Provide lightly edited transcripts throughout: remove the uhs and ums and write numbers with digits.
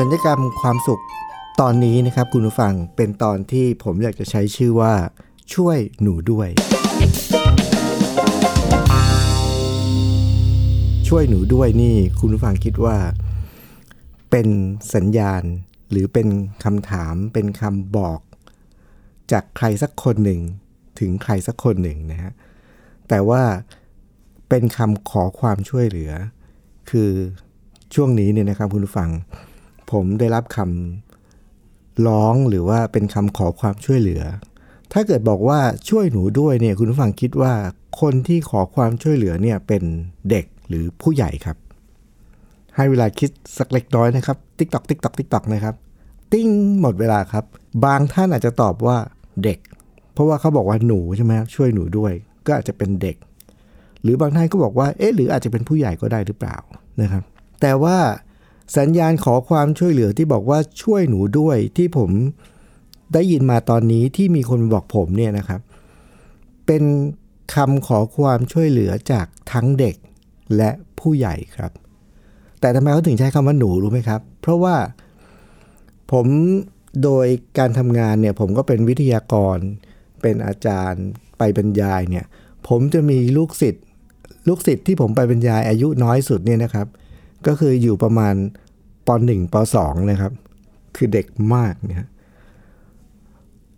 สัญญกรรมความสุขตอนนี้นะครับคุณผู้ฟังเป็นตอนที่ผมอยากจะใช้ชื่อว่าช่วยหนูด้วยช่วยหนูด้วยนี่คุณผู้ฟังคิดว่าเป็นสัญญาณหรือเป็นคำถามเป็นคำบอกจากใครสักคนหนึ่งถึงใครสักคนหนึ่งนะฮะแต่ว่าเป็นคำขอความช่วยเหลือคือช่วงนี้เนี่ยนะครับคุณผู้ฟังผมได้รับคำร้องหรือว่าเป็นคำขอความช่วยเหลือถ้าเกิดบอกว่าช่วยหนูด้วยเนี่ยคุณผู้ฟังคิดว่าคนที่ขอความช่วยเหลือเนี่ยเป็นเด็กหรือผู้ใหญ่ครับให้เวลาคิดสักเล็กน้อยนะครับ TikTok TikTok TikTok นะครับติ้งหมดเวลาครับบางท่านอาจจะตอบว่าเด็กเพราะว่าเขาบอกว่าหนูใช่ไหมครับช่วยหนูด้วยก็อาจจะเป็นเด็กหรือบางท่านก็บอกว่าเอ๊ะหรืออาจจะเป็นผู้ใหญ่ก็ได้หรือเปล่านะครับแต่ว่าสัญญาณขอความช่วยเหลือที่บอกว่าช่วยหนูด้วยที่ผมได้ยินมาตอนนี้ที่มีคนบอกผมเนี่ยนะครับเป็นคำขอความช่วยเหลือจากทั้งเด็กและผู้ใหญ่ครับแต่ทำไมเขาถึงใช้คำว่าหนูรู้ไหมครับเพราะว่าผมโดยการทำงานเนี่ยผมก็เป็นวิทยากรเป็นอาจารย์ไปบรรยายเนี่ยผมจะมีลูกศิษย์ที่ผมไปบรรยายอายุน้อยสุดเนี่ยนะครับก็คืออยู่ประมาณป .1 ป .2 นะครับคือเด็กมากเนี่ย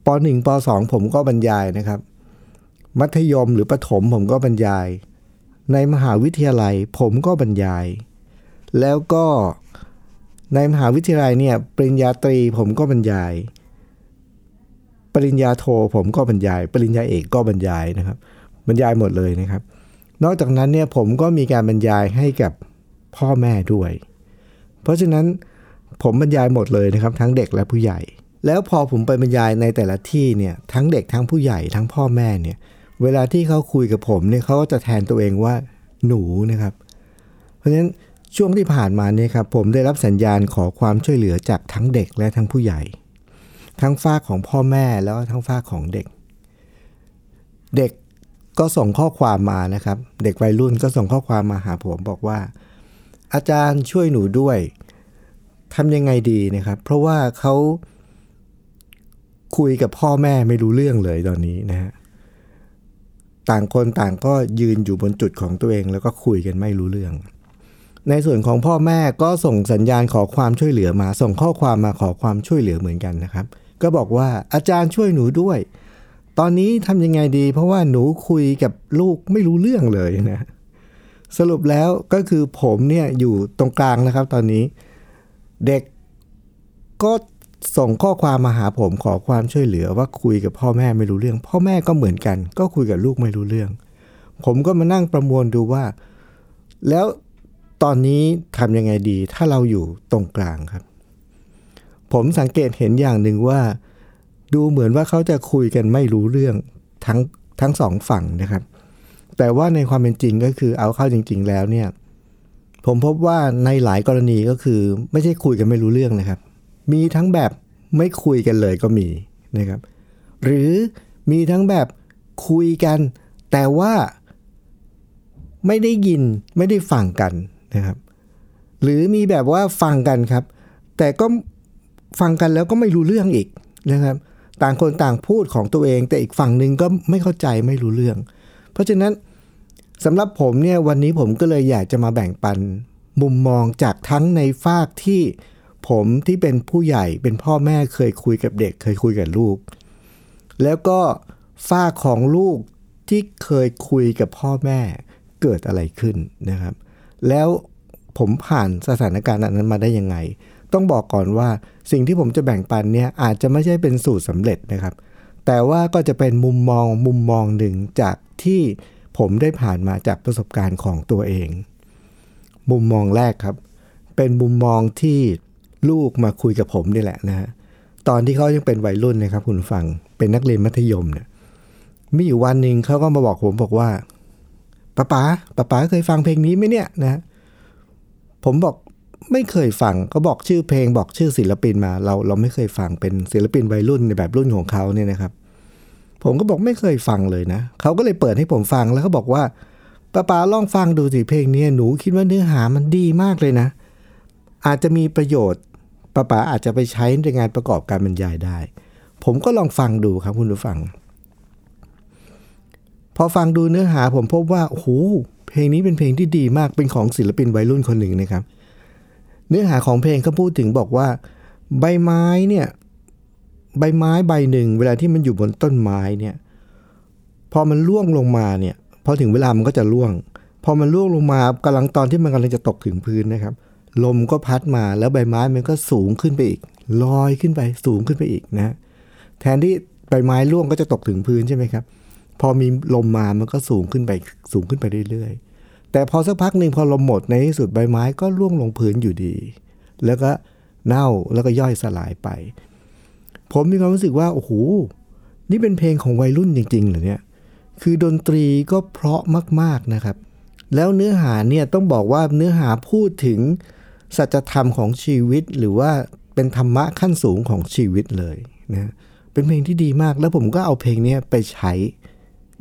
ป .1 ป .2 ผมก็บรรยายนะครับมัธยมหรือประถมผมก็บรรยายในมหาวิทยาลัยผมก็บรรยายแล้วก็ในมหาวิทยาลัยเนี่ยปริญญาตรีผมก็บรรยายปริญญาโทผมก็บรรยายปริญญาเอกก็บรรยายนะครับบรรยายหมดเลยนะครับนอกจากนั้นเนี่ยผมก็มีการบรรยายให้กับพ่อแม่ด้วยเพราะฉะนั้นผมบรรยายหมดเลยนะครับทั้งเด็กและผู้ใหญ่แล้วพอผมไปบรรยายในแต่ละที่เนี่ยทั้งเด็กทั้งผู้ใหญ่ทั้งพ่อแม่เนี่ยเวลาที่เขาคุยกับผมเนี่ยเขาก็จะแทนตัวเองว่าหนูนะครับเพราะฉะนั้นช่วงที่ผ่านมาเนี่ยครับผมได้รับสัญญาณขอความช่วยเหลือจากทั้งเด็กและทั้งผู้ใหญ่ทั้งฝ่ายของพ่อแม่แล้วก็ทั้งฝ่ายของเด็กเด็กก็ส่งข้อความมานะครับเด็กวัยรุ่นก็ส่งข้อความมาหาผมบอกว่าอาจารย์ช่วยหนูด้วยทำยังไงดีนะครับเพราะว่าเขาคุยกับพ่อแม่ไม่รู้เรื่องเลยตอนนี้นะฮะต่างคนต่างก็ยืนอยู่บนจุดของตัวเองแล้วก็คุยกันไม่รู้เรื่องในส่วนของพ่อแม่ก็ส่งสัญญาณขอความช่วยเหลือมาส่งข้อความมาขอความช่วยเหลือเหมือนกันนะครับก็บอกว่าอาจารย์ช่วยหนูด้วยตอนนี้ทำยังไงดีเพราะว่าหนูคุยกับลูกไม่รู้เรื่องเลยนะสรุปแล้วก็คือผมเนี่ยอยู่ตรงกลางนะครับตอนนี้เด็กก็ส่งข้อความมาหาผมขอความช่วยเหลือว่าคุยกับพ่อแม่ไม่รู้เรื่องพ่อแม่ก็เหมือนกันก็คุยกับลูกไม่รู้เรื่องผมก็มานั่งประมวลดูว่าแล้วตอนนี้ทำยังไงดีถ้าเราอยู่ตรงกลางครับผมสังเกตเห็นอย่างหนึ่งว่าดูเหมือนว่าเขาจะคุยกันไม่รู้เรื่องทั้งสองฝั่งนะครับแต่ว่าในความเป็นจริงก็คือเอาเข้าจริงๆแล้วเนี่ยผมพบว่าในหลายกรณีก็คือไม่ใช่คุยกันไม่รู้เรื่องนะครับมีทั้งแบบไม่คุยกันเลยก็มีนะครับหรือมีทั้งแบบคุยกันแต่ว่าไม่ได้ยินไม่ได้ฟังกันนะครับหรือมีแบบว่าฟังกันครับแต่ก็ฟังกันแล้วก็ไม่รู้เรื่องอีกนะครับต่างคนต่างพูดของตัวเองแต่อีกฝั่งนึงก็ไม่เข้าใจไม่รู้เรื่องเพราะฉะนั้นสำหรับผมเนี่ยวันนี้ผมก็เลยอยากจะมาแบ่งปันมุมมองจากทั้งในฝากที่ผมที่เป็นผู้ใหญ่เป็นพ่อแม่เคยคุยกับเด็กเคยคุยกับลูกแล้วก็ฝากของลูกที่เคยคุยกับพ่อแม่เกิดอะไรขึ้นนะครับแล้วผมผ่านสถานการณ์นั้นมาได้ยังไงต้องบอกก่อนว่าสิ่งที่ผมจะแบ่งปันเนี่ยอาจจะไม่ใช่เป็นสูตรสำเร็จนะครับแต่ว่าก็จะเป็นมุมมองหนึ่งจากที่ ผมได้ผ่านมาจากประสบการณ์ของตัวเองมุมมองแรกครับเป็นมุมมองที่ลูกมาคุยกับผมนี่แหละนะฮะตอนที่เขายังเป็นวัยรุ่นนะครับคุณฟังเป็นนักเรียนมัธยมเนี่ยมีอยู่วันหนึ่งเขาก็มาบอกผมบอกว่าป๊าเคยฟังเพลงนี้ไหมเนี่ยนะผมบอกไม่เคยฟังเขาบอกชื่อเพลงบอกชื่อศิลปินมาเราไม่เคยฟังเป็นศิลปินวัยรุ่นในแบบรุ่นของเขาเนี่ยนะครับผมก็บอกไม่เคยฟังเลยนะเขาก็เลยเปิดให้ผมฟังแล้วเขาบอกว่าป๊าลองฟังดูสิเพลงนี้หนูคิดว่าเนื้อหามันดีมากเลยนะอาจจะมีประโยชน์ป๊าอาจจะไปใช้ในงานประกอบการบรรยายได้ผมก็ลองฟังดูครับคุณผู้ฟังพอฟังดูเนื้อหาผมพบว่าโอ้โหเพลงนี้เป็นเพลงที่ดีมากเป็นของศิลปินวัยรุ่นคนหนึ่งนะครับเนื้อหาของเพลงเขาพูดถึงบอกว่าใบไม้เนี่ยใบไม้ใบหนึ่งเวลาที่มันอยู่บนต้นไม้เนี่ยพอมันร่วงลงมาเนี่ยพอถึงเวลามันก็จะร่วงพอมันร่วงลงมากำลังตอนที่มันกำลังจะตกถึงพื้นนะครับลมก็พัดมาแล้วใบไม้มันก็สูงขึ้นไปอีกลอยขึ้นไปสูงขึ้นไปอีกนะแทนที่ใบไม้ร่วงก็จะตกถึงพื้นใช่ไหมครับพอมีลมมามันก็สูงขึ้นไปเรื่อยๆแต่พอสักพักนึงพอลมหมดในที่สุดใบไม้ก็ร่วงลงพื้นอยู่ดีแล้วก็เน่าแล้วก็ย่อยสลายไปผมมีความรู้สึกว่าโอ้โหนี่เป็นเพลงของวัยรุ่นจริงๆเหรอเนี่ยคือดนตรีก็เพราะมากๆนะครับแล้วเนื้อหาเนี่ยต้องบอกว่าเนื้อหาพูดถึงสัจธรรมของชีวิตหรือว่าเป็นธรรมะขั้นสูงของชีวิตเลยนะเป็นเพลงที่ดีมากแล้วผมก็เอาเพลงนี้ไปใช้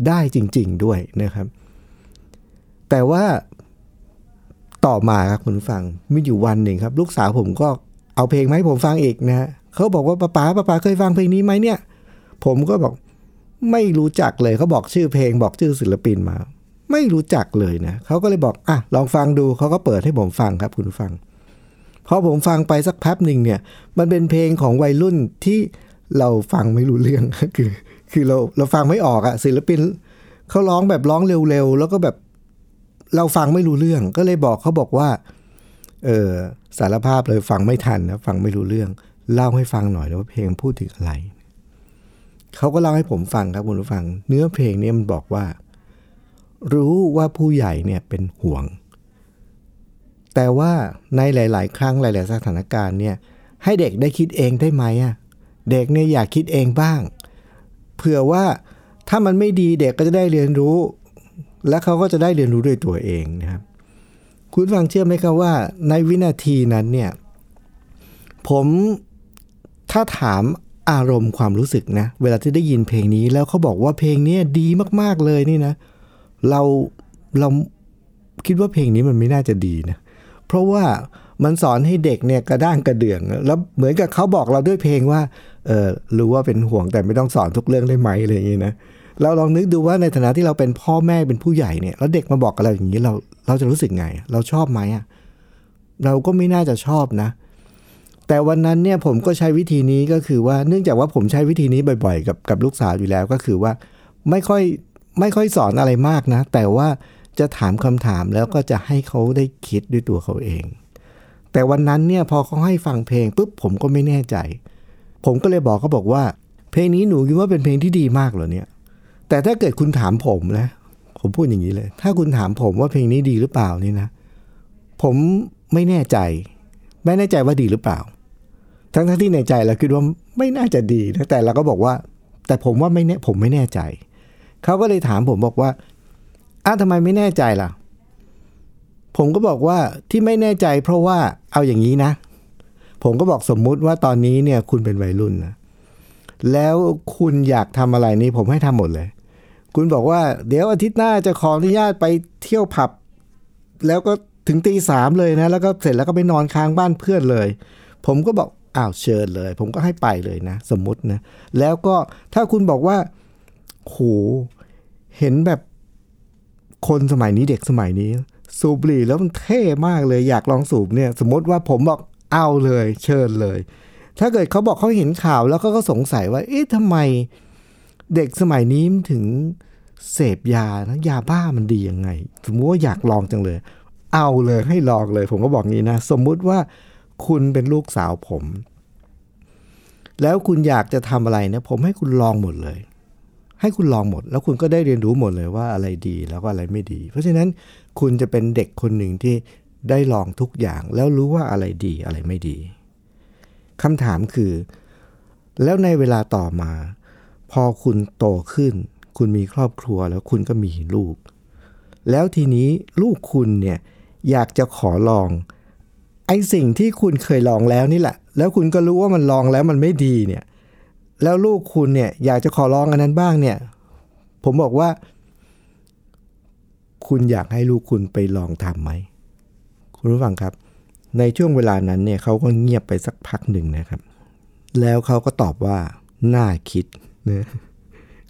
ได้จริงๆด้วยนะครับแต่ว่าต่อมาครับคุณฟังมีอยู่วันหนึ่งครับลูกสาวผมก็เอาเพลงมาให้ผมฟังอีกนะเขาบอกว่าป๊าเคยฟังเพลงนี้ไหมเนี่ยผมก็บอกไม่รู้จักเลยเขาบอกชื่อเพลงบอกชื่อศิลปินมาไม่รู้จักเลยนะเขาก็เลยบอกอ่ะลองฟังดูเขาก็เปิดให้ผมฟังครับคุณฟังพอผมฟังไปสักแป๊บนึงเนี่ยมันเป็นเพลงของวัยรุ่นที่เราฟังไม่รู้เรื่องคือเราฟังไม่ออกอะศิลปินเขาร้องแบบร้องเร็วๆแล้วก็แบบเราฟังไม่รู้เรื่องก็เลยบอกเขาบอกว่าสารภาพเลยฟังไม่ทันนะฟังไม่รู้เรื่องเล่าให้ฟังหน่อยว่าเพลงพูดถึงอะไรเขาก็เล่าให้ผมฟังครับคุณผู้ฟังเนื้อเพลงเนี่ยมันบอกว่ารู้ว่าผู้ใหญ่เนี่ยเป็นห่วงแต่ว่าในหลายๆครั้งหลายๆสถานการณ์เนี่ยให้เด็กได้คิดเองได้ไหมอะเด็กเนี่ยอยากคิดเองบ้างเผื่อว่าถ้ามันไม่ดีเด็กก็จะได้เรียนรู้และเขาก็จะได้เรียนรู้ด้วยตัวเองนะครับคุณฟังเชื่อไหมครับว่าในวินาทีนั้นเนี่ยผมถ้าถามอารมณ์ความรู้สึกนะเวลาที่ได้ยินเพลงนี้แล้วเขาบอกว่าเพลงนี้ดีมากๆเลยนี่นะเราคิดว่าเพลงนี้มันไม่น่าจะดีนะเพราะว่ามันสอนให้เด็กเนี่ยกระด้างกระเดื่องแล้วเหมือนกับเขาบอกเราด้วยเพลงว่ารู้ว่าเป็นห่วงแต่ไม่ต้องสอนทุกเรื่องได้ไหมอะไรอย่างนี้นะเราลองนึกดูว่าในฐานะที่เราเป็นพ่อแม่เป็นผู้ใหญ่เนี่ยแล้วเด็กมาบอกกับเราอย่างนี้เราจะรู้สึกไงเราชอบไหมอ่ะเราก็ไม่น่าจะชอบนะแต่วันนั้นเนี่ยผมก็ใช้วิธีนี้ก็คือว่าเนื่องจากว่าผมใช้วิธีนี้บ่อยๆกับลูกสาวอยู่แล้วก็คือว่าไม่ค่อยสอนอะไรมากนะแต่ว่าจะถามคำถามแล้วก็จะให้เขาได้คิดด้วยตัวเขาเองแต่วันนั้นเนี่ยพอเขาให้ฟังเพลงปุ๊บผมก็ไม่แน่ใจผมก็เลยบอกเขาบอกว่าเพลงนี้หนูคิดว่าเป็นเพลงที่ดีมากเหรอเนี่ยแต่ถ้าเกิดคุณถามผมนะผมพูดอย่างนี้เลยถ้าคุณถามผมว่าเพลงนี้ดีหรือเปล่านี่นะผมไม่แน่ใจว่าดีหรือเปล่าทั้งที่ในใจเราคิดว่าไม่น่าจะดีนะแต่เราก็บอกว่าแต่ผมว่าไม่แน่ผมไม่แน่ใจเขาก็เลยถามผมบอกว่าทำไมไม่แน่ใจล่ะผมก็บอกว่าที่ไม่แน่ใจเพราะว่าเอาอย่างนี้นะผมก็บอกสมมุติว่าตอนนี้เนี่ยคุณเป็นวัยรุ่นนะแล้วคุณอยากทำอะไรนี่ผมให้ทำหมดเลยคุณบอกว่าเดี๋ยวอาทิตย์หน้าจะขออนุญาตไปเที่ยวผับแล้วก็ถึง 3:00 น.เลยนะแล้วก็เสร็จแล้วก็ไปนอนค้างบ้านเพื่อนเลยผมก็บอกอ้าวเชิญเลยผมก็ให้ไปเลยนะสมมุตินะแล้วก็ถ้าคุณบอกว่าโหเห็นแบบคนสมัยนี้เด็กสมัยนี้สูบบุหรี่แล้วมันเท่มากเลยอยากลองสูบเนี่ยสมมติว่าผมบอกเอาเลยเชิญเลยถ้าเกิดเขาบอกเขาเห็นข่าวแล้วก็สงสัยว่าเอ๊ะทำไมเด็กสมัยนี้ถึงเสพยานะยาบ้ามันดียังไงสมมติว่าอยากลองจังเลยเอาเลยให้ลองเลยผมก็บอกงี้นะสมมุติว่าคุณเป็นลูกสาวผมแล้วคุณอยากจะทำอะไรนะผมให้คุณลองหมดเลย ให้คุณลองหมดแล้วคุณก็ได้เรียนรู้หมดเลยว่าอะไรดีแล้วก็อะไรไม่ดีเพราะฉะนั้นคุณจะเป็นเด็กคนหนึ่งที่ได้ลองทุกอย่างแล้วรู้ว่าอะไรดีอะไรไม่ดีคำถามคือแล้วในเวลาต่อมาพอคุณโตขึ้นคุณมีครอบครัวแล้วคุณก็มีลูกแล้วทีนี้ลูกคุณเนี่ยอยากจะขอลองไอ้สิ่งที่คุณเคยลองแล้วนี่แหละแล้วคุณก็รู้ว่ามันลองแล้วมันไม่ดีเนี่ยแล้วลูกคุณเนี่ยอยากจะขอลองอันนั้นบ้างเนี่ยผมบอกว่าคุณอยากให้ลูกคุณไปลองทำไหมคุณผู้ฟังครับในช่วงเวลานั้นเนี่ยเขาก็เงียบไปสักพักหนึ่งนะครับแล้วเขาก็ตอบว่าน่าคิดนะ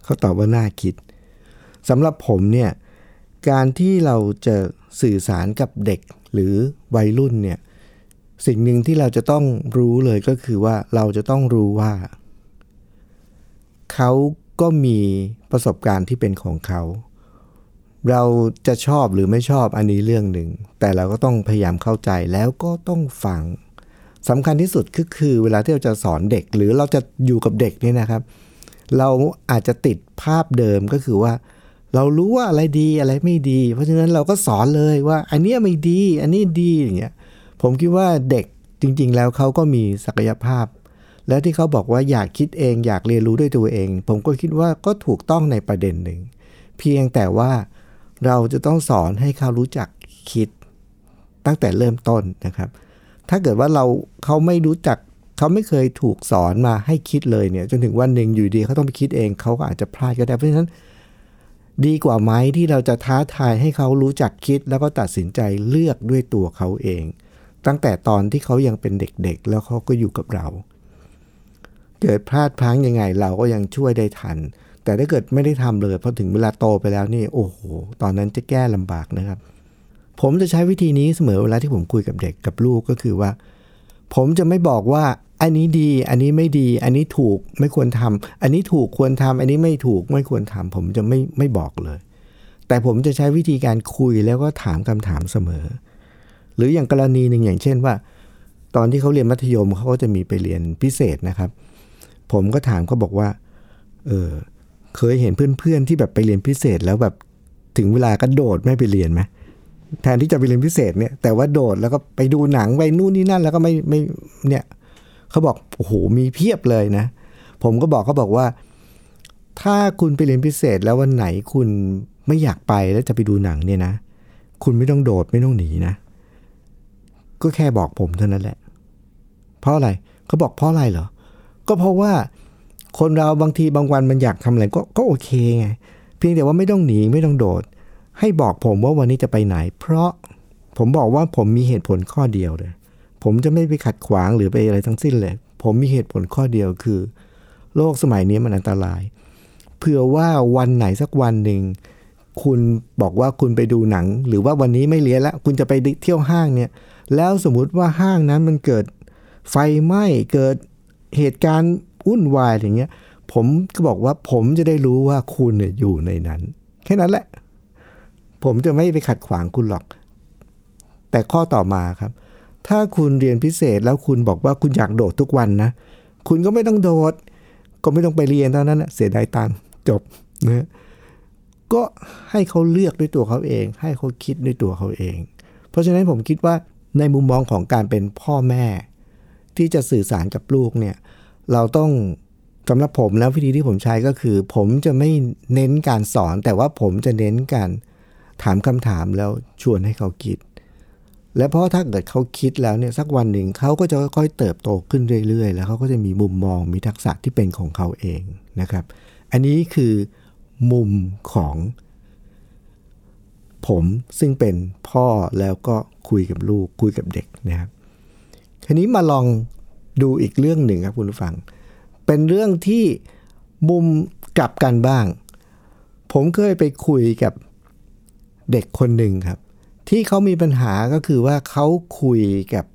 เขาตอบว่าน่าคิดสำหรับผมเนี่ยการที่เราจะสื่อสารกับเด็กหรือวัยรุ่นเนี่ยสิ่งหนึ่งที่เราจะต้องรู้เลยก็คือว่าเราจะต้องรู้ว่าเขาก็มีประสบการณ์ที่เป็นของเขาเราจะชอบหรือไม่ชอบอันนี้เรื่องหนึ่งแต่เราก็ต้องพยายามเข้าใจแล้วก็ต้องฟังสำคัญที่สุดคือเวลาที่เราจะสอนเด็กหรือเราจะอยู่กับเด็กนี่นะครับเราอาจจะติดภาพเดิมก็คือว่าเรารู้ว่าอะไรดีอะไรไม่ดีเพราะฉะนั้นเราก็สอนเลยว่าอันนี้ไม่ดีอันนี้ดีอย่างเงี้ยผมคิดว่าเด็กจริงๆแล้วเขาก็มีศักยภาพแล้วที่เขาบอกว่าอยากคิดเองอยากเรียนรู้ด้วยตัวเองผมก็คิดว่าก็ถูกต้องในประเด็นหนึ่งเพียงแต่ว่าเราจะต้องสอนให้เขารู้จักคิดตั้งแต่เริ่มต้นนะครับถ้าเกิดว่าเขาไม่รู้จักเขาไม่เคยถูกสอนมาให้คิดเลยเนี่ยจนถึงวันหนึ่งอยู่ดีเขาต้องไปคิดเองเขาก็อาจจะพลาดก็ได้เพราะฉะนั้นดีกว่าไหมที่เราจะท้าทายให้เขารู้จักคิดแล้วก็ตัดสินใจเลือกด้วยตัวเขาเองตั้งแต่ตอนที่เขายังเป็นเด็กๆแล้วเขาก็อยู่กับเราเกิดพลาดพลั้งยังไงเราก็ยังช่วยได้ทันแต่ถ้าเกิดไม่ได้ทำเลยพอถึงเวลาโตไปแล้วนี่โอ้โหตอนนั้นจะแก้ลำบากนะครับผมจะใช้วิธีนี้เสมอเวลาที่ผมคุยกับเด็กกับลูกก็คือว่าผมจะไม่บอกว่าอันนี้ดีอันนี้ไม่ดีอันนี้ถูกไม่ควรทำอันนี้ถูกควรทำอันนี้ไม่ถูกไม่ควรทำผมจะไม่บอกเลยแต่ผมจะใช้วิธีการคุยแล้วก็ถามคำถามเสมอหรืออย่างกรณีหนึ่งอย่างเช่นว่าตอนที่เขาเรียนมัธยมเขาก็จะมีไปเรียนพิเศษนะครับผมก็ถามเขาบอกว่าเคยเห็นเพื่อนๆที่แบบไปเรียนพิเศษแล้วแบบถึงเวลาก็โดดไม่ไปเรียนไหมแทนที่จะไปเรียนพิเศษเนี่ยแต่ว่าโดดแล้วก็ไปดูหนังไปนู่นนี่นั่นแล้วก็ไม่เนี่ยเขาบอกโอ้โหมีเพียบเลยนะผมก็บอกเขาบอกว่าถ้าคุณไปเรียนพิเศษแล้ววันไหนคุณไม่อยากไปแล้วจะไปดูหนังเนี่ยนะคุณไม่ต้องโดดไม่ต้องหนีนะก็แค่บอกผมเท่านั้นแหละเพราะอะไรเขาบอกเพราะอะไรเหรอก็เพราะว่าคนเราบางทีบางวันมันอยากทำอะไรก็โอเคไงเพียงแต่ว่าไม่ต้องหนีไม่ต้องโดดให้บอกผมว่าวันนี้จะไปไหนเพราะผมบอกว่าผมมีเหตุผลข้อเดียวเลยผมจะไม่ไปขัดขวางหรือไปอะไรทั้งสิ้นเลยผมมีเหตุผลข้อเดียวคือโลกสมัยนี้มันอันตรายเผื่อว่าวันไหนสักวันหนึ่งคุณบอกว่าคุณไปดูหนังหรือว่าวันนี้ไม่เลี้ยงละคุณจะไปเที่ยวห้างเนี่ยแล้วสมมุติว่าห้างนั้นมันเกิดไฟไหม้เกิดเหตุการณ์วุ่นวายอย่างเงี้ยผมก็บอกว่าผมจะได้รู้ว่าคุณเนี่ยอยู่ในนั้นแค่นั้นแหละผมจะไม่ไปขัดขวางคุณหรอกแต่ข้อต่อมาครับถ้าคุณเรียนพิเศษแล้วคุณบอกว่าคุณอยากโดดทุกวันนะคุณก็ไม่ต้องโดดก็ไม่ต้องไปเรียนเท่านั้นแหละเสียดายตังค์จบนะก็ให้เขาเลือกด้วยตัวเขาเองให้เขาคิดด้วยตัวเขาเองเพราะฉะนั้นผมคิดว่าในมุมมองของการเป็นพ่อแม่ที่จะสื่อสารกับลูกเนี่ยเราต้องสำหรับผมแล้ววิธีที่ผมใช้ก็คือผมจะไม่เน้นการสอนแต่ว่าผมจะเน้นการถามคำถามแล้วชวนให้เขาคิดและเพราะถ้าเกิดเขาคิดแล้วเนี่ยสักวันหนึ่งเขาก็จะค่อยๆเติบโตขึ้นเรื่อยๆแล้วเขาก็จะมีมุมมองมีทักษะที่เป็นของเขาเองนะครับอันนี้คือมุมของผมซึ่งเป็นพ่อแล้วก็คุยกับลูกคุยกับเด็กนะครับทีนี้มาลองดูอีกเรื่องหนึ่งครับคุณผู้ฟังเป็นเรื่องที่มุมกลับกันบ้างผมเคยไปคุยกับเด็กคนหนึ่งครับที่เขามีปัญหาก็คือว่าเขาคุยกับ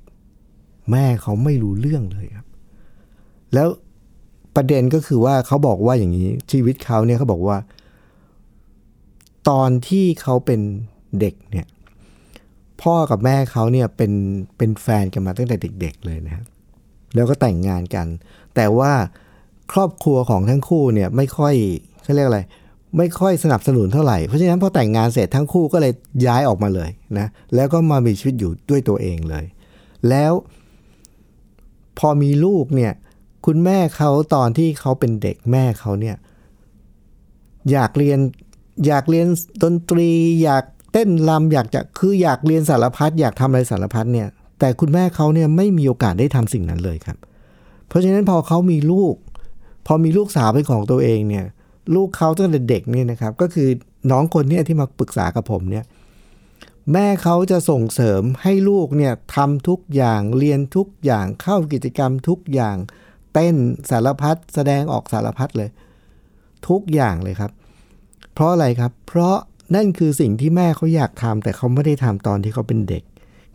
แม่เขาไม่รู้เรื่องเลยครับแล้วประเด็นก็คือว่าเขาบอกว่าอย่างนี้ชีวิตเขาเนี่ยเขาบอกว่าตอนที่เขาเป็นเด็กเนี่ยพ่อกับแม่เขาเนี่ยเป็นแฟนกันมาตั้งแต่เด็กๆเลยนะครับแล้วก็แต่งงานกันแต่ว่าครอบครัวของทั้งคู่เนี่ยไม่ค่อย เขาเรียกอะไรไม่ค่อยสนับสนุนเท่าไหร่เพราะฉะนั้นพอแต่งงานเสร็จทั้งคู่ก็เลยย้ายออกมาเลยนะแล้วก็มามีชีวิตอยู่ด้วยตัวเองเลยแล้วพอมีลูกเนี่ยคุณแม่เขาตอนที่เขาเป็นเด็กแม่เขาเนี่ยอยากเรียนดนตรีอยากเต้นรำอยากเรียนสารพัดอยากทำอะไรสารพัดเนี่ยแต่คุณแม่เขาเนี่ยไม่มีโอกาสได้ทำสิ่งนั้นเลยครับเพราะฉะนั้นพอเขามีลูกพอมีลูกสาวเป็นของตัวเองเนี่ยลูกเขาตั้งแต่เด็กเนี่ยนะครับก็คือน้องคนนี้ที่มาปรึกษากับผมเนี่ยแม่เขาจะส่งเสริมให้ลูกเนี่ยทำทุกอย่างเรียนทุกอย่างเข้ากิจกรรมทุกอย่างเต้นสารพัดแสดงออกสารพัดเลยทุกอย่างเลยครับเพราะอะไรครับเพราะนั่นคือสิ่งที่แม่เขาอยากทำแต่เขาไม่ได้ทำตอนที่เขาเป็นเด็ก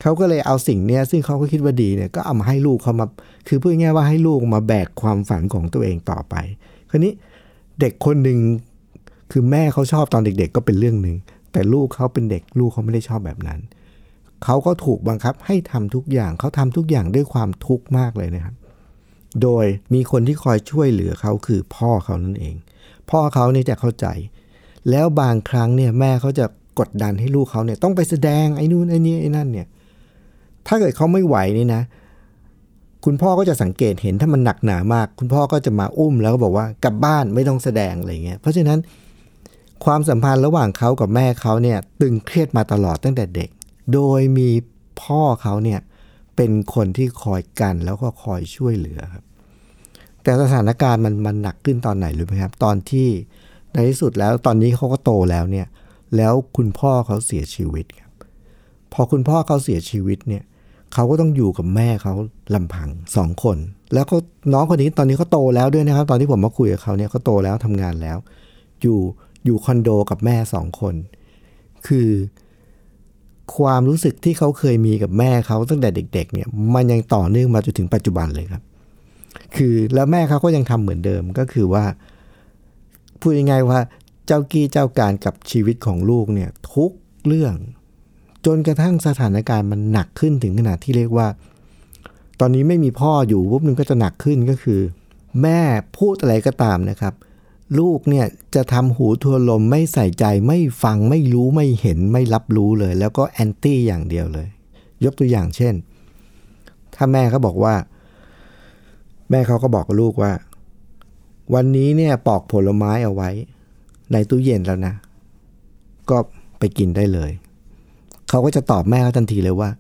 เขาก็เลยเอาสิ่งนี้ซึ่งเขาก็คิดว่าดีเนี่ยก็เอามาให้ลูกเขามาคือพูดง่ายๆว่าให้ลูกมาแบกความฝันของตัวเองต่อไปคราวนี้เด็กคนหนึ่งคือแม่เขาชอบตอนเด็กๆก็เป็นเรื่องนึงแต่ลูกเขาเป็นเด็กลูกเขาไม่ได้ชอบแบบนั้นเขาก็ถูกบังคับให้ทำทุกอย่างเขาทำทุกอย่างด้วยความทุกข์มากเลยนะครับโดยมีคนที่คอยช่วยเหลือเขาคือพ่อเขานั่นเองพ่อเขานี่จะเข้าใจแล้วบางครั้งเนี่ยแม่เขาจะกดดันให้ลูกเขาเนี่ยต้องไปแสดงไอ้นู่นไอ้นี่ไอ้นั่นเนี่ยถ้าเกิดเขาไม่ไหวนี่นะคุณพ่อก็จะสังเกตเห็นถ้ามันหนักหนามากคุณพ่อก็จะมาอุ้มแล้วก็บอกว่ากลับบ้านไม่ต้องแสดงอะไรเงี้ยเพราะฉะนั้นความสัมพันธ์ระหว่างเขากับแม่เขาเนี่ยตึงเครียดมาตลอดตั้งแต่เด็กโดยมีพ่อเขาเนี่ยเป็นคนที่คอยกันแล้วก็คอยช่วยเหลือครับแต่สถานการณ์มันหนักขึ้นตอนไหนรู้ไหมครับตอนที่ในที่สุดแล้วตอนนี้เขาก็โตแล้วเนี่ยแล้วคุณพ่อเขาเสียชีวิตครับพอคุณพ่อเขาเสียชีวิตเนี่ยเขาก็ต้องอยู่กับแม่เขาลำพังสองคนแล้วก็น้องคนนี้ตอนนี้เขาโตแล้วด้วยนะครับตอนที่ผมมาคุยกับเขาเนี่ยเขาโตแล้วทำงานแล้วอยู่คอนโดกับแม่สองคนคือความรู้สึกที่เขาเคยมีกับแม่เขาตั้งแต่เด็กๆเนี่ยมันยังต่อเนื่องมาจนถึงปัจจุบันเลยครับคือแล้วแม่เขาก็ยังทำเหมือนเดิมก็คือว่าพูดยังไงว่าเจ้ากี้เจ้าการกับชีวิตของลูกเนี่ยทุกเรื่องจนกระทั่งสถานการณ์มันหนักขึ้นถึงขนาดที่เรียกว่าตอนนี้ไม่มีพ่ออยู่ปุ๊บนึงก็จะหนักขึ้นก็คือแม่พูดอะไรก็ตามนะครับลูกเนี่ยจะทำหูทวนลมไม่ใส่ใจไม่ฟังไม่รู้ไม่เห็นไม่รับรู้เลยแล้วก็แอนตี้อย่างเดียวเลยยกตัวอย่างเช่นถ้าแม่เขาบอกว่าแม่เขาก็บอกกับลูกว่าวันนี้เนี่ยปอกผลไม้เอาไว้ในตู้เย็นแล้วนะก็ไปกินได้เลยเขาก็จะตอบแม่เขาทันทีเลยว่า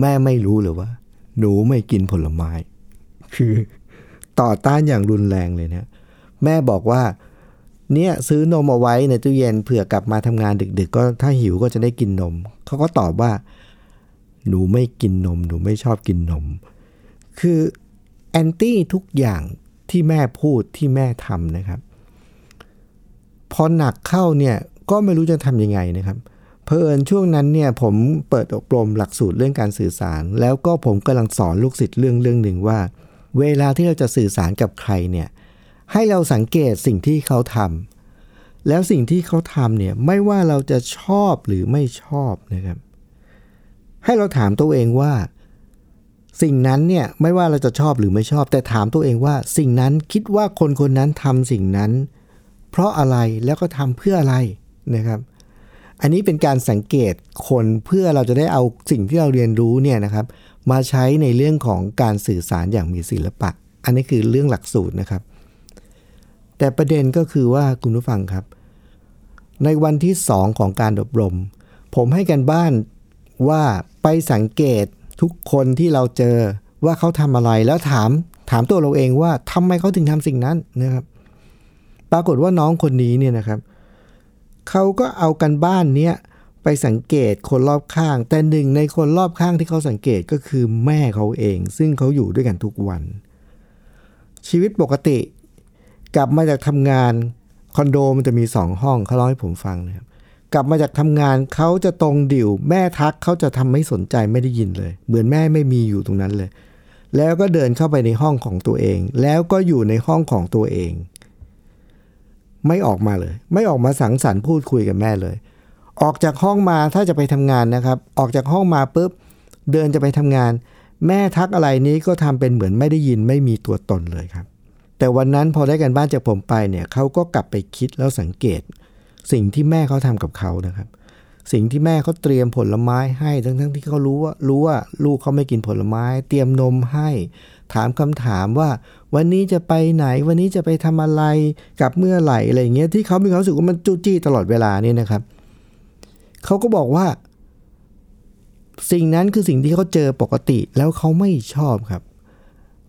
แม่ไม่รู้หรือว่าหนูไม่กินผลไม้คือต่อต้านอย่างรุนแรงเลยนะแม่บอกว่าเนี่ยซื้อนมเอาไว้ในตู้เย็นเผื่อกลับมาทำงานดึกๆก็ถ้าหิวก็จะได้กินนมเขาก็ตอบว่าหนูไม่กินนมหนูไม่ชอบกินนมคือแอนตี้ทุกอย่างที่แม่พูดที่แม่ทำนะครับพอหนักเข้าเนี่ยก็ไม่รู้จะทำยังไงนะครับเผอิญช่วงนั้นเนี่ยผมเปิดอบรมหลักสูตรเรื่องการสื่อสารแล้วก็ผมกำลังสอนลูกศิษย์เรื่องหนึ่งว่าเวลาที่เราจะสื่อสารกับใครเนี่ยให้เราสังเกตสิ่งที่เขาทำแล้วสิ่งที่เขาทำเนี่ยไม่ว่าเราจะชอบหรือไม่ชอบนะครับให้เราถามตัวเองว่าสิ่งนั้นเนี่ยไม่ว่าเราจะชอบหรือไม่ชอบแต่ถามตัวเองว่าสิ่งนั้นคิดว่าคนนั้นทำสิ่งนั้นเพราะอะไรแล้วก็ทำเพื่ออะไรนะครับอันนี้เป็นการสังเกตคนเพื่อเราจะได้เอาสิ่งที่เราเรียนรู้เนี่ยนะครับมาใช้ในเรื่องของการสื่อสารอย่างมีศิลปะอันนี้คือเรื่องหลักสูตรนะครับแต่ประเด็นก็คือว่าคุณผู้ฟังครับในวันที่2ของการอบรมผมให้กันบ้านว่าไปสังเกตทุกคนที่เราเจอว่าเขาทำอะไรแล้วถามตัวเราเองว่าทำไมเขาถึงทำสิ่งนั้นนะครับปรากฏว่าน้องคนนี้เนี่ยนะครับเขาก็เอากันบ้านเนี้ยไปสังเกตคนรอบข้างแต่หนึ่งในคนรอบข้างที่เขาสังเกตก็คือแม่เขาเองซึ่งเขาอยู่ด้วยกันทุกวันชีวิตปกติกลับมาจากทำงานคอนโดมันจะมี2ห้องเขาเล่าให้ผมฟังนะครับกลับมาจากทำงานเขาจะตรงดิ่วแม่ทักเขาจะทำไม่สนใจไม่ได้ยินเลยเหมือนแม่ไม่มีอยู่ตรงนั้นเลยแล้วก็เดินเข้าไปในห้องของตัวเองแล้วก็อยู่ในห้องของตัวเองไม่ออกมาเลยไม่ออกมาสังสรรค์พูดคุยกับแม่เลยออกจากห้องมาถ้าจะไปทำงานนะครับออกจากห้องมาปุ๊บเดินจะไปทำงานแม่ทักอะไรนี้ก็ทำเป็นเหมือนไม่ได้ยินไม่มีตัวตนเลยครับ แต่วันนั้นพอได้กันบ้านจากผมไปเนี่ยเขาก็กลับไปคิดแล้วสังเกตสิ่งที่แม่เขาทำกับเขานะครับสิ่งที่แม่เขาเตรียมผลไม้ให้ทั้งที่เขารู้ว่าลูกเขาไม่กินผลไม้เตรียมนมให้ถามคำถามว่าวันนี้จะไปไหนวันนี้จะไปทำอะไรกลับเมื่อไหร่อะไรอย่างเงี้ยที่เขามีความรู้สึกว่ามันจู้จี้ตลอดเวลานี่นะครับเขาก็บอกว่าสิ่งนั้นคือสิ่งที่เขาเจอปกติแล้วเขาไม่ชอบครับ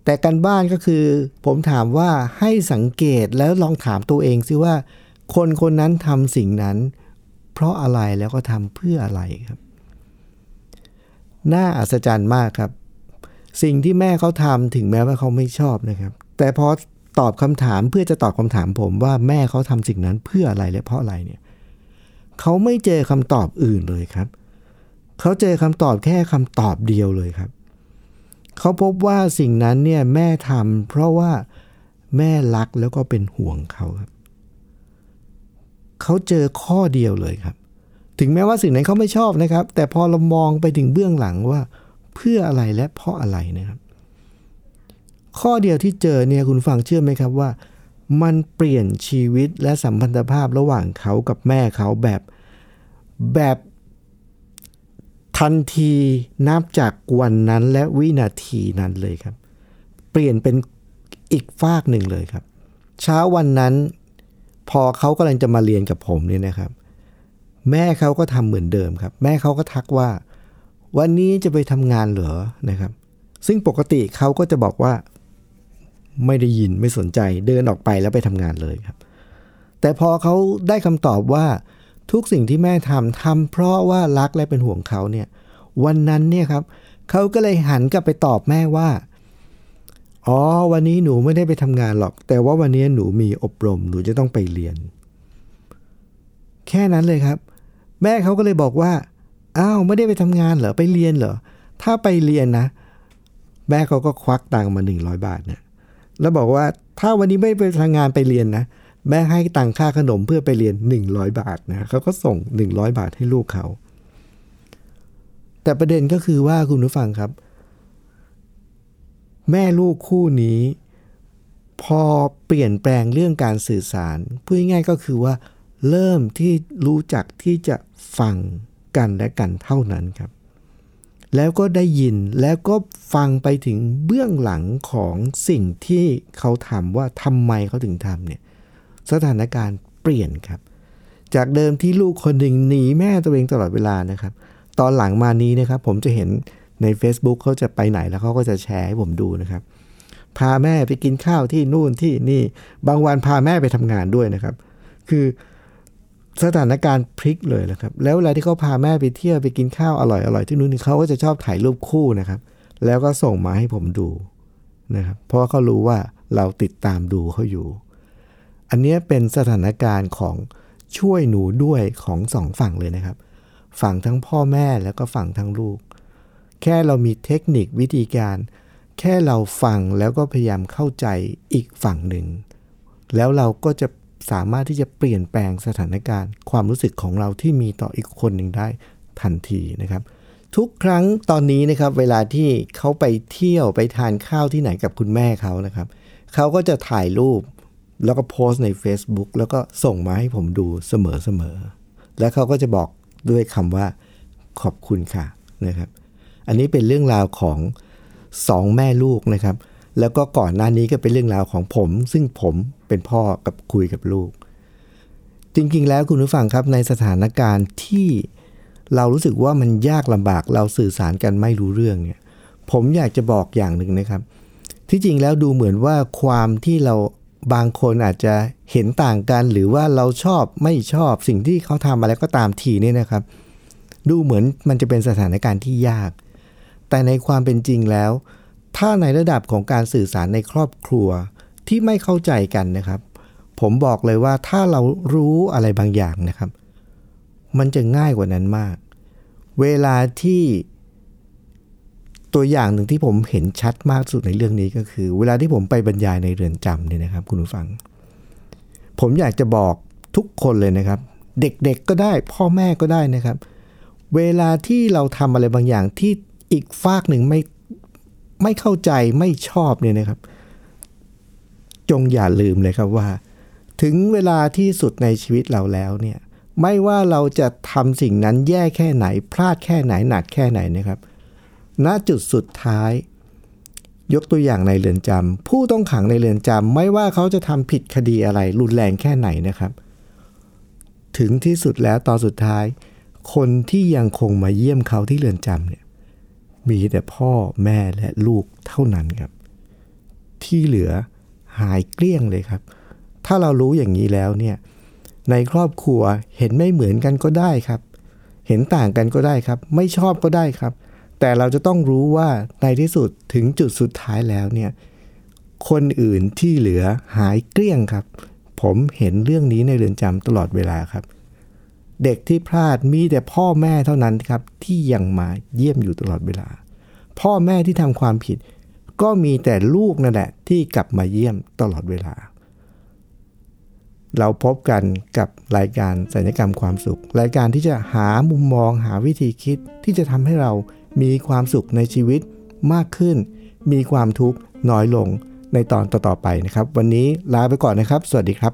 แต่การบ้านก็คือผมถามว่าให้สังเกตแล้วลองถามตัวเองซิว่าคนคนนั้นทำสิ่งนั้นเพราะอะไรแล้วก็ทำเพื่ออะไรครับน่าอัศจรรย์มากครับสิ่งที่แม่เขาทำถึงแม้ว่าเขาไม่ชอบนะครับแต่พอตอบคำถามเพื่อจะตอบคำถามผมว่าแม่เขาทำสิ่งนั้นเพื่ออะไรและเพราะอะไรเนี่ยเขาไม่เจอคำตอบอื่นเลยครับเขาเจอคำตอบแค่คำตอบเดียวเลยครับเขาพบว่าสิ่งนั้นเนี่ยแม่ทำเพราะว่าแม่รักแล้วก็เป็นห่วงเขาครับเขาเจอข้อเดียวเลยครับถึงแม้ว่าสิ่งนั้นเขาไม่ชอบนะครับแต่พอเรามองไปถึงเบื้องหลังว่าเพื่ออะไรและเพราะอะไรนะครับข้อเดียวที่เจอเนี่ยคุณฟังเชื่อไหมครับว่ามันเปลี่ยนชีวิตและสัมพันธภาพระหว่างเขากับแม่เขาแบบทันทีนับจากวันนั้นและวินาทีนั้นเลยครับเปลี่ยนเป็นอีกฟากหนึ่งเลยครับเช้าวันนั้นพอเขากำลังจะมาเรียนกับผมเนี่ยนะครับแม่เขาก็ทำเหมือนเดิมครับแม่เขาก็ทักว่าวันนี้จะไปทำงานเหรอนะครับซึ่งปกติเขาก็จะบอกว่าไม่ได้ยินไม่สนใจเดินออกไปแล้วไปทำงานเลยครับแต่พอเขาได้คำตอบว่าทุกสิ่งที่แม่ทำเพราะว่ารักและเป็นห่วงเขาเนี่ยวันนั้นเนี่ยครับเขาก็เลยหันกลับไปตอบแม่ว่าอ๋อวันนี้หนูไม่ได้ไปทำงานหรอกแต่ว่าวันนี้หนูมีอบรมหนูจะต้องไปเรียนแค่นั้นเลยครับแม่เขาก็เลยบอกว่าอ้าวไม่ได้ไปทำงานเหรอไปเรียนเหรอถ้าไปเรียนนะแม่เขาก็ควักตังค์มา100 บาทเนี่ยแล้วบอกว่าถ้าวันนี้ไม่ไปทำงานไปเรียนนะแม่ให้ตังค่าขนมเพื่อไปเรียน100 บาทนะเขาก็ส่ง100 บาทให้ลูกเขาแต่ประเด็นก็คือว่าคุณผู้ฟังครับแม่ลูกคู่นี้พอเปลี่ยนแปลงเรื่องการสื่อสารพูดง่ายๆก็คือว่าเริ่มที่รู้จักที่จะฟังกันและกันเท่านั้นครับแล้วก็ได้ยินแล้วก็ฟังไปถึงเบื้องหลังของสิ่งที่เขาทำว่าทำไมเขาถึงทำเนี่ยสถานการณ์เปลี่ยนครับจากเดิมที่ลูกคนหนึ่งหนีแม่ตัวเองตลอดเวลานะครับตอนหลังมานี้นะครับผมจะเห็นใน Facebook เขาจะไปไหนแล้วเขาก็จะแชร์ให้ผมดูนะครับพาแม่ไปกินข้าวที่นู่นที่นี่บางวันพาแม่ไปทำงานด้วยนะครับคือสถานการณ์พลิกเลยแหละครับแล้วเวลาที่เขาพาแม่ไปเที่ยวไปกินข้าวอร่อยๆที่นู่นเขาก็จะชอบถ่ายรูปคู่นะครับแล้วก็ส่งมาให้ผมดูนะครับเพราะเขารู้ว่าเราติดตามดูเขาอยู่อันนี้เป็นสถานการณ์ของช่วยหนูด้วยของสองฝั่งเลยนะครับฝั่งทั้งพ่อแม่แล้วก็ฝั่งทั้งลูกแค่เรามีเทคนิควิธีการแค่เราฟังแล้วก็พยายามเข้าใจอีกฝั่งหนึ่งแล้วเราก็จะสามารถที่จะเปลี่ยนแปลงสถานการณ์ความรู้สึกของเราที่มีต่ออีกคนหนึ่งได้ทันทีนะครับทุกครั้งตอนนี้นะครับเวลาที่เขาไปเที่ยวไปทานข้าวที่ไหนกับคุณแม่เขานะครับเขาก็จะถ่ายรูปแล้วก็โพสต์ใน Facebook แล้วก็ส่งมาให้ผมดูเสมอๆแล้วเขาก็จะบอกด้วยคำว่าขอบคุณค่ะนะครับอันนี้เป็นเรื่องราวของ2แม่ลูกนะครับแล้วก็ก่อนหน้านี้ก็เป็นเรื่องราวของผมซึ่งผมเป็นพ่อกับคุยกับลูกจริงๆแล้วคุณผู้ฟังครับในสถานการณ์ที่เรารู้สึกว่ามันยากลำบากเราสื่อสารกันไม่รู้เรื่องเนี่ยผมอยากจะบอกอย่างหนึ่งนะครับที่จริงแล้วดูเหมือนว่าความที่เราบางคนอาจจะเห็นต่างกันหรือว่าเราชอบไม่ชอบสิ่งที่เขาทำอะไรก็ตามทีนี่นะครับดูเหมือนมันจะเป็นสถานการณ์ที่ยากแต่ในความเป็นจริงแล้วถ้าในระดับของการสื่อสารในครอบครัวที่ไม่เข้าใจกันนะครับผมบอกเลยว่าถ้าเรารู้อะไรบางอย่างนะครับมันจะง่ายกว่านั้นมากเวลาที่ตัวอย่างหนึ่งที่ผมเห็นชัดมากสุดในเรื่องนี้ก็คือเวลาที่ผมไปบรรยายในเรือนจำเนี่ยนะครับคุณผู้ฟังผมอยากจะบอกทุกคนเลยนะครับเด็กๆก็ได้พ่อแม่ก็ได้นะครับเวลาที่เราทำอะไรบางอย่างที่อีกฝากหนึ่งไม่เข้าใจไม่ชอบเนี่ยนะครับ จงอย่าลืมเลยครับว่าถึงเวลาที่สุดในชีวิตเราแล้วเนี่ยไม่ว่าเราจะทำสิ่งนั้นแย่แค่ไหนพลาดแค่ไหนหนักแค่ไหนนะครับณจุดสุดท้ายยกตัวอย่างในเรือนจำผู้ต้องขังในเรือนจำไม่ว่าเขาจะทำผิดคดีอะไรรุนแรงแค่ไหนนะครับถึงที่สุดแล้วตอนสุดท้ายคนที่ยังคงมาเยี่ยมเขาที่เรือนจำเนี่ยมีแต่พ่อแม่และลูกเท่านั้นครับที่เหลือหายเกลี้ยงเลยครับถ้าเรารู้อย่างนี้แล้วเนี่ยในครอบครัวเห็นไม่เหมือนกันก็ได้ครับเห็นต่างกันก็ได้ครับไม่ชอบก็ได้ครับแต่เราจะต้องรู้ว่าในที่สุดถึงจุดสุดท้ายแล้วเนี่ยคนอื่นที่เหลือหายเกลี้ยงครับผมเห็นเรื่องนี้ในเรือนจำตลอดเวลาครับเด็กที่พลาดมีแต่พ่อแม่เท่านั้นครับที่ยังมาเยี่ยมอยู่ตลอดเวลาพ่อแม่ที่ทำความผิดก็มีแต่ลูกนั่นแหละที่กลับมาเยี่ยมตลอดเวลาเราพบกันกับรายการศัลยกรรมความสุขรายการที่จะหามุมมองหาวิธีคิดที่จะทำให้เรามีความสุขในชีวิตมากขึ้นมีความทุกข์น้อยลงในตอนต่อๆไปนะครับวันนี้ลาไปก่อนนะครับสวัสดีครับ